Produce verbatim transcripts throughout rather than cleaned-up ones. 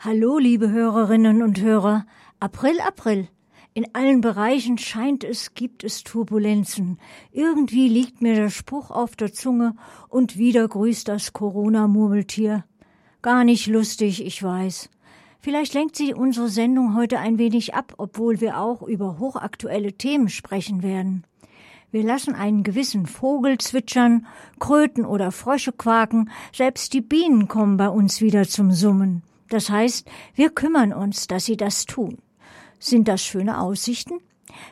Hallo, liebe Hörerinnen und Hörer. April, April. In allen Bereichen scheint es, gibt es Turbulenzen. Irgendwie liegt mir der Spruch auf der Zunge und wieder grüßt das Corona-Murmeltier. Gar nicht lustig, ich weiß. Vielleicht lenkt sie unsere Sendung heute ein wenig ab, obwohl wir auch über hochaktuelle Themen sprechen werden. Wir lassen einen gewissen Vogel zwitschern, Kröten oder Frösche quaken, selbst die Bienen kommen bei uns wieder zum Summen. Das heißt, wir kümmern uns, dass sie das tun. Sind das schöne Aussichten?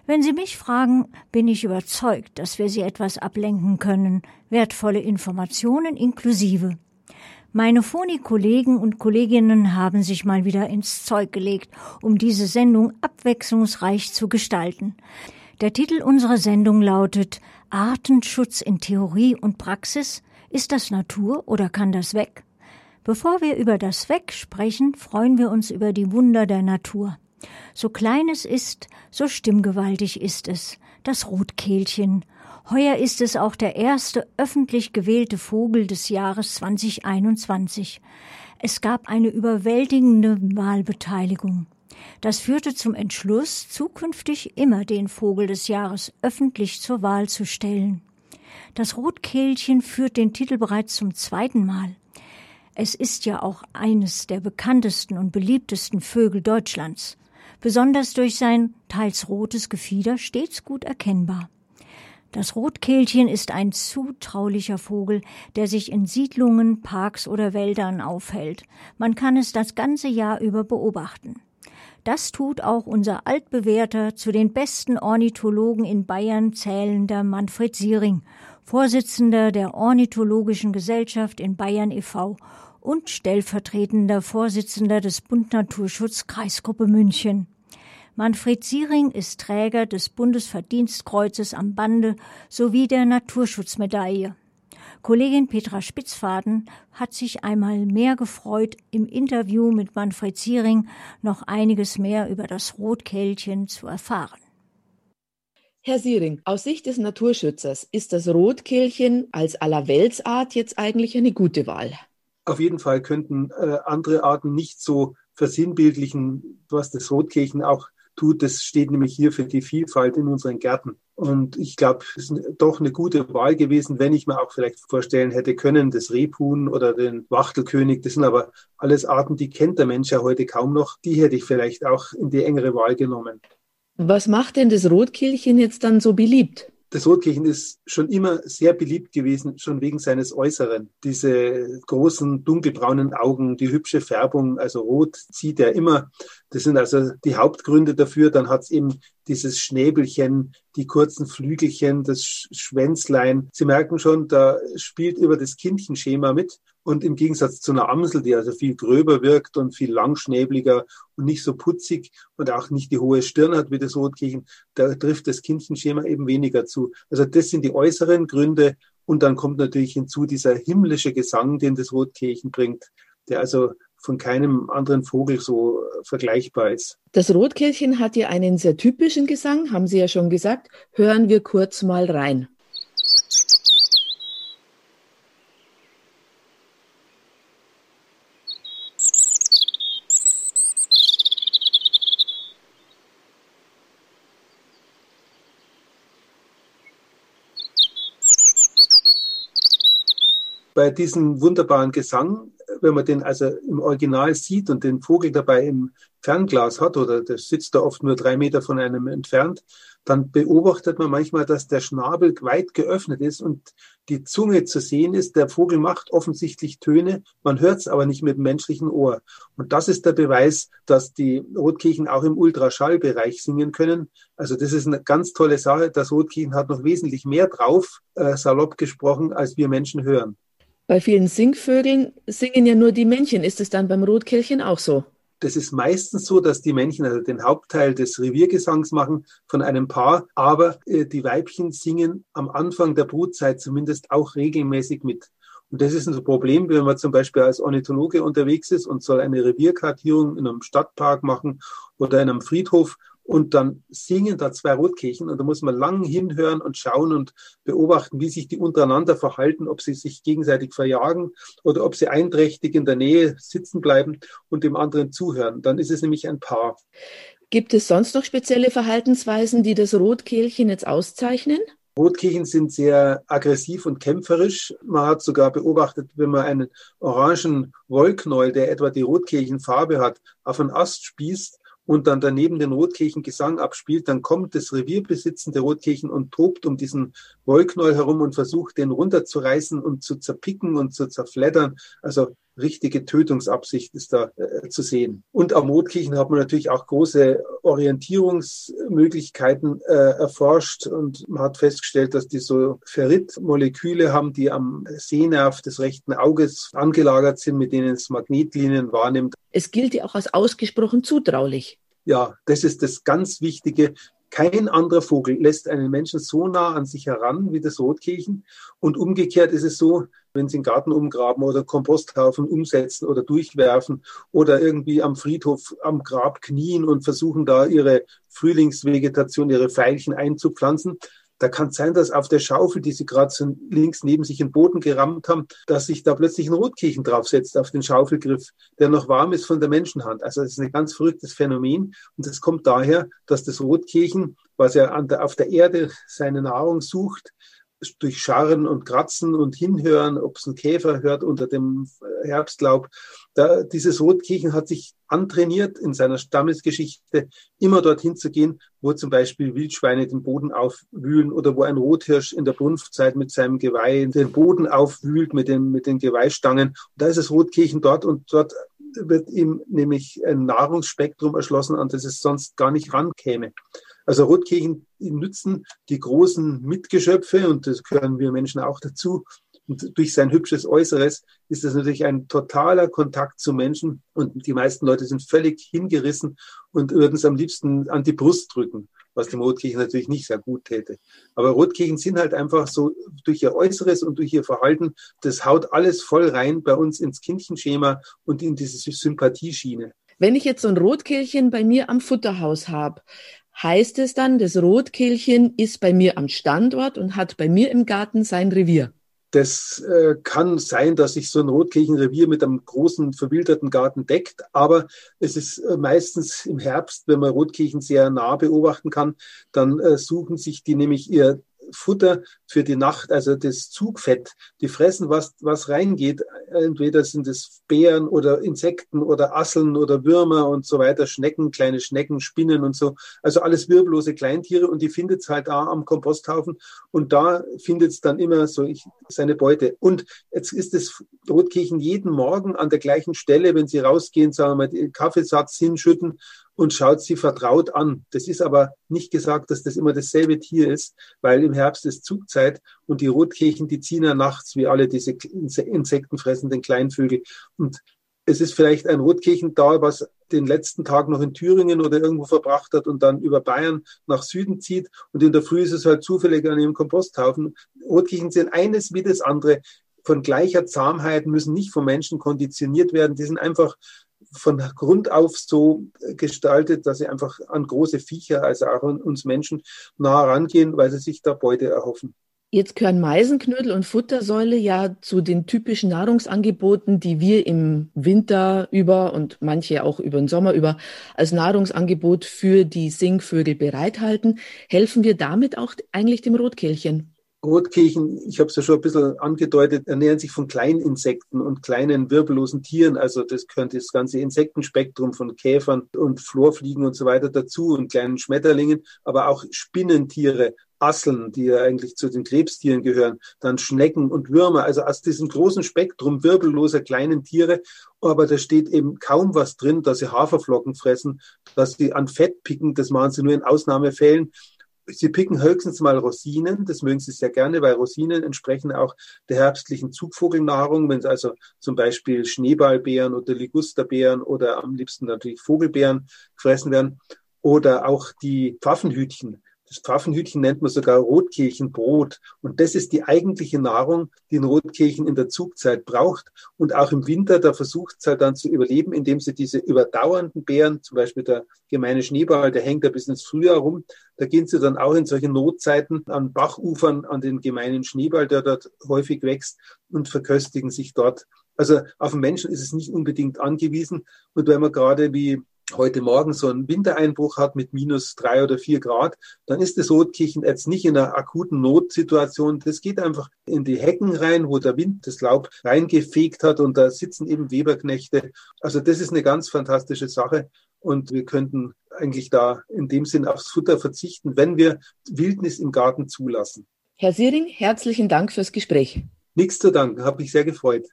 Wenn Sie mich fragen, bin ich überzeugt, dass wir Sie etwas ablenken können, wertvolle Informationen inklusive. Meine Phoni-Kollegen und Kolleginnen haben sich mal wieder ins Zeug gelegt, um diese Sendung abwechslungsreich zu gestalten. Der Titel unserer Sendung lautet Artenschutz in Theorie und Praxis. Ist das Natur oder kann das weg? Bevor wir über das Weg sprechen, freuen wir uns über die Wunder der Natur. So klein es ist, so stimmgewaltig ist es, das Rotkehlchen. Heuer ist es auch der erste öffentlich gewählte Vogel des Jahres zwanzig einundzwanzig. Es gab eine überwältigende Wahlbeteiligung. Das führte zum Entschluss, zukünftig immer den Vogel des Jahres öffentlich zur Wahl zu stellen. Das Rotkehlchen führt den Titel bereits zum zweiten Mal. Es ist ja auch eines der bekanntesten und beliebtesten Vögel Deutschlands, besonders durch sein teils rotes Gefieder stets gut erkennbar. Das Rotkehlchen ist ein zutraulicher Vogel, der sich in Siedlungen, Parks oder Wäldern aufhält. Man kann es das ganze Jahr über beobachten. Das tut auch unser altbewährter, zu den besten Ornithologen in Bayern zählender Manfred Siering, Vorsitzender der Ornithologischen Gesellschaft in Bayern e V und stellvertretender Vorsitzender des Bund Naturschutz Kreisgruppe München. Manfred Siering ist Träger des Bundesverdienstkreuzes am Bande sowie der Naturschutzmedaille. Kollegin Petra Spitzfaden hat sich einmal mehr gefreut, im Interview mit Manfred Siering noch einiges mehr über das Rotkehlchen zu erfahren. Herr Siering, aus Sicht des Naturschützers ist das Rotkehlchen als Allerweltsart jetzt eigentlich eine gute Wahl? Auf jeden Fall könnten äh, andere Arten nicht so versinnbildlichen, was das Rotkehlchen auch tut. Das steht nämlich hier für die Vielfalt in unseren Gärten. Und ich glaube, es ist doch eine gute Wahl gewesen, wenn ich mir auch vielleicht vorstellen hätte können, das Rebhuhn oder den Wachtelkönig, das sind aber alles Arten, die kennt der Mensch ja heute kaum noch. Die hätte ich vielleicht auch in die engere Wahl genommen. Was macht denn das Rotkehlchen jetzt dann so beliebt? Das Rotkehlchen ist schon immer sehr beliebt gewesen, schon wegen seines Äußeren. Diese großen dunkelbraunen Augen, die hübsche Färbung, also rot zieht er immer. Das sind also die Hauptgründe dafür. Dann hat es eben dieses Schnäbelchen, die kurzen Flügelchen, das Schwänzlein. Sie merken schon, da spielt über das Kindchenschema mit. Und im Gegensatz zu einer Amsel, die also viel gröber wirkt und viel langschnäbliger und nicht so putzig und auch nicht die hohe Stirn hat wie das Rotkehlchen, da trifft das Kindchenschema eben weniger zu. Also das sind die äußeren Gründe. Und dann kommt natürlich hinzu dieser himmlische Gesang, den das Rotkehlchen bringt, der also von keinem anderen Vogel so vergleichbar ist. Das Rotkehlchen hat ja einen sehr typischen Gesang, haben Sie ja schon gesagt. Hören wir kurz mal rein. Bei diesem wunderbaren Gesang, wenn man den also im Original sieht und den Vogel dabei im Fernglas hat, oder der sitzt da oft nur drei Meter von einem entfernt, dann beobachtet man manchmal, dass der Schnabel weit geöffnet ist und die Zunge zu sehen ist. Der Vogel macht offensichtlich Töne, man hört es aber nicht mit dem menschlichen Ohr. Und das ist der Beweis, dass die Rotkehlchen auch im Ultraschallbereich singen können. Also das ist eine ganz tolle Sache. Das Rotkehlchen hat noch wesentlich mehr drauf, äh, salopp gesprochen, als wir Menschen hören. Bei vielen Singvögeln singen ja nur die Männchen. Ist es dann beim Rotkehlchen auch so? Das ist meistens so, dass die Männchen also den Hauptteil des Reviergesangs machen von einem Paar, aber äh, die Weibchen singen am Anfang der Brutzeit zumindest auch regelmäßig mit. Und das ist ein Problem, wenn man zum Beispiel als Ornithologe unterwegs ist und soll eine Revierkartierung in einem Stadtpark machen oder in einem Friedhof und dann singen da zwei Rotkehlchen und da muss man lang hinhören und schauen und beobachten, wie sich die untereinander verhalten, ob sie sich gegenseitig verjagen oder ob sie einträchtig in der Nähe sitzen bleiben und dem anderen zuhören. Dann ist es nämlich ein Paar. Gibt es sonst noch spezielle Verhaltensweisen, die das Rotkehlchen jetzt auszeichnen? Rotkehlchen sind sehr aggressiv und kämpferisch. Man hat sogar beobachtet, wenn man einen orangen Wollknäuel, der etwa die Rotkehlchenfarbe hat, auf einen Ast spießt und dann daneben den Rotkehlchengesang abspielt, dann kommt das revierbesitzende Rotkehlchen und tobt um diesen Wollknäuel herum und versucht, den runterzureißen und zu zerpicken und zu zerfleddern. Also richtige Tötungsabsicht ist da äh, zu sehen. Und am Rotkehlchen hat man natürlich auch große Orientierungsmöglichkeiten äh, erforscht und man hat festgestellt, dass die so Ferritmoleküle haben, die am Sehnerv des rechten Auges angelagert sind, mit denen es Magnetlinien wahrnimmt. Es gilt ja auch als ausgesprochen zutraulich. Ja, das ist das ganz Wichtige. Kein anderer Vogel lässt einen Menschen so nah an sich heran wie das Rotkehlchen. Und umgekehrt ist es so, wenn sie einen Garten umgraben oder Komposthaufen umsetzen oder durchwerfen oder irgendwie am Friedhof am Grab knien und versuchen da ihre Frühlingsvegetation, ihre Veilchen einzupflanzen. Da kann es sein, dass auf der Schaufel, die sie gerade so links neben sich in den Boden gerammt haben, dass sich da plötzlich ein Rotkehlchen draufsetzt auf den Schaufelgriff, der noch warm ist von der Menschenhand. Also das ist ein ganz verrücktes Phänomen. Und das kommt daher, dass das Rotkehlchen, was ja an der, auf der Erde seine Nahrung sucht, durch Scharren und Kratzen und Hinhören, ob es ein Käfer hört unter dem Herbstlaub. Da, dieses Rotkehlchen hat sich antrainiert, in seiner Stammesgeschichte immer dorthin zu gehen, wo zum Beispiel Wildschweine den Boden aufwühlen oder wo ein Rothirsch in der Brunftzeit mit seinem Geweih den Boden aufwühlt mit den, mit den Geweihstangen. Und da ist das Rotkehlchen dort und dort wird ihm nämlich ein Nahrungsspektrum erschlossen, an das es sonst gar nicht rankäme. Also Rotkehlchen nützen die großen Mitgeschöpfe und das gehören wir Menschen auch dazu. Und durch sein hübsches Äußeres ist das natürlich ein totaler Kontakt zu Menschen und die meisten Leute sind völlig hingerissen und würden es am liebsten an die Brust drücken, was dem Rotkehlchen natürlich nicht sehr gut täte. Aber Rotkehlchen sind halt einfach so durch ihr Äußeres und durch ihr Verhalten, das haut alles voll rein bei uns ins Kindchenschema und in diese Sympathieschiene. Wenn ich jetzt so ein Rotkehlchen bei mir am Futterhaus habe, heißt es dann, das Rotkehlchen ist bei mir am Standort und hat bei mir im Garten sein Revier? Das äh, kann sein, dass sich so ein Rotkehlchenrevier mit einem großen, verwilderten Garten deckt, aber es ist äh, meistens im Herbst, wenn man Rotkehlchen sehr nah beobachten kann, dann äh, suchen sich die nämlich ihr Futter für die Nacht, also das Zugfett. Die fressen, was, was reingeht. Entweder sind es Beeren oder Insekten oder Asseln oder Würmer und so weiter, Schnecken, kleine Schnecken, Spinnen und so. Also alles wirbellose Kleintiere und die findet es halt da am Komposthaufen und da findet es dann immer so ich, seine Beute. Und jetzt ist das Rotkehlchen jeden Morgen an der gleichen Stelle, wenn sie rausgehen, sagen wir mal, den Kaffeesatz hinschütten und schaut sie vertraut an. Das ist aber nicht gesagt, dass das immer dasselbe Tier ist, weil im Herbst ist Zugzeit und die Rotkehlchen, die ziehen ja nachts wie alle diese insektenfressenden Kleinvögel. Und es ist vielleicht ein Rotkehlchen da, was den letzten Tag noch in Thüringen oder irgendwo verbracht hat und dann über Bayern nach Süden zieht und in der Früh ist es halt zufällig an ihrem Komposthaufen. Rotkehlchen sind eines wie das andere, von gleicher Zahmheit, müssen nicht vom Menschen konditioniert werden, die sind einfach von Grund auf so gestaltet, dass sie einfach an große Viecher, also auch an uns Menschen, nah herangehen, weil sie sich da Beute erhoffen. Jetzt gehören Meisenknödel und Futtersäule ja zu den typischen Nahrungsangeboten, die wir im Winter über und manche auch über den Sommer über als Nahrungsangebot für die Singvögel bereithalten. Helfen wir damit auch eigentlich dem Rotkehlchen? Rotkehlchen, ich habe es ja schon ein bisschen angedeutet, ernähren sich von Kleininsekten und kleinen wirbellosen Tieren. Also das könnte das ganze Insektenspektrum von Käfern und Florfliegen und so weiter dazu und kleinen Schmetterlingen, aber auch Spinnentiere, Asseln, die ja eigentlich zu den Krebstieren gehören, dann Schnecken und Würmer, also aus diesem großen Spektrum wirbelloser kleinen Tiere, aber da steht eben kaum was drin, dass sie Haferflocken fressen, dass sie an Fett picken, das machen sie nur in Ausnahmefällen. Sie picken höchstens mal Rosinen, das mögen sie sehr gerne, weil Rosinen entsprechen auch der herbstlichen Zugvogelnahrung, wenn es also zum Beispiel Schneeballbeeren oder Ligusterbeeren oder am liebsten natürlich Vogelbeeren gefressen werden oder auch die Pfaffenhütchen. Das Pfaffenhütchen nennt man sogar Rotkehlchenbrot. Und das ist die eigentliche Nahrung, die ein Rotkehlchen in der Zugzeit braucht. Und auch im Winter, da versucht es halt dann zu überleben, indem sie diese überdauernden Beeren, zum Beispiel der gemeine Schneeball, der hängt da bis ins Frühjahr rum, da gehen sie dann auch in solchen Notzeiten an Bachufern, an den gemeinen Schneeball, der dort häufig wächst, und verköstigen sich dort. Also auf den Menschen ist es nicht unbedingt angewiesen. Und wenn man gerade wie heute Morgen so einen Wintereinbruch hat mit minus drei oder vier Grad, dann ist das Rotkehlchen jetzt nicht in einer akuten Notsituation. Das geht einfach in die Hecken rein, wo der Wind das Laub reingefegt hat, und da sitzen eben Weberknechte. Also das ist eine ganz fantastische Sache, und wir könnten eigentlich da in dem Sinn aufs Futter verzichten, wenn wir Wildnis im Garten zulassen. Herr Siering, herzlichen Dank fürs Gespräch. Nichts zu danken, habe mich sehr gefreut.